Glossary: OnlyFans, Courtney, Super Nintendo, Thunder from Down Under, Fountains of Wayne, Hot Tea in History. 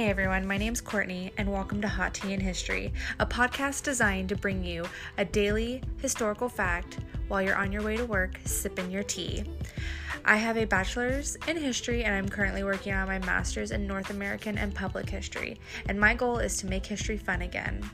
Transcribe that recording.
Hey everyone, my name's Courtney and welcome to Hot Tea in History, a podcast designed to bring you a daily historical fact while you're on your way to work sipping your tea. I have a bachelor's in history and I'm currently working on my master's in North American and public history, and my goal is to make history fun again.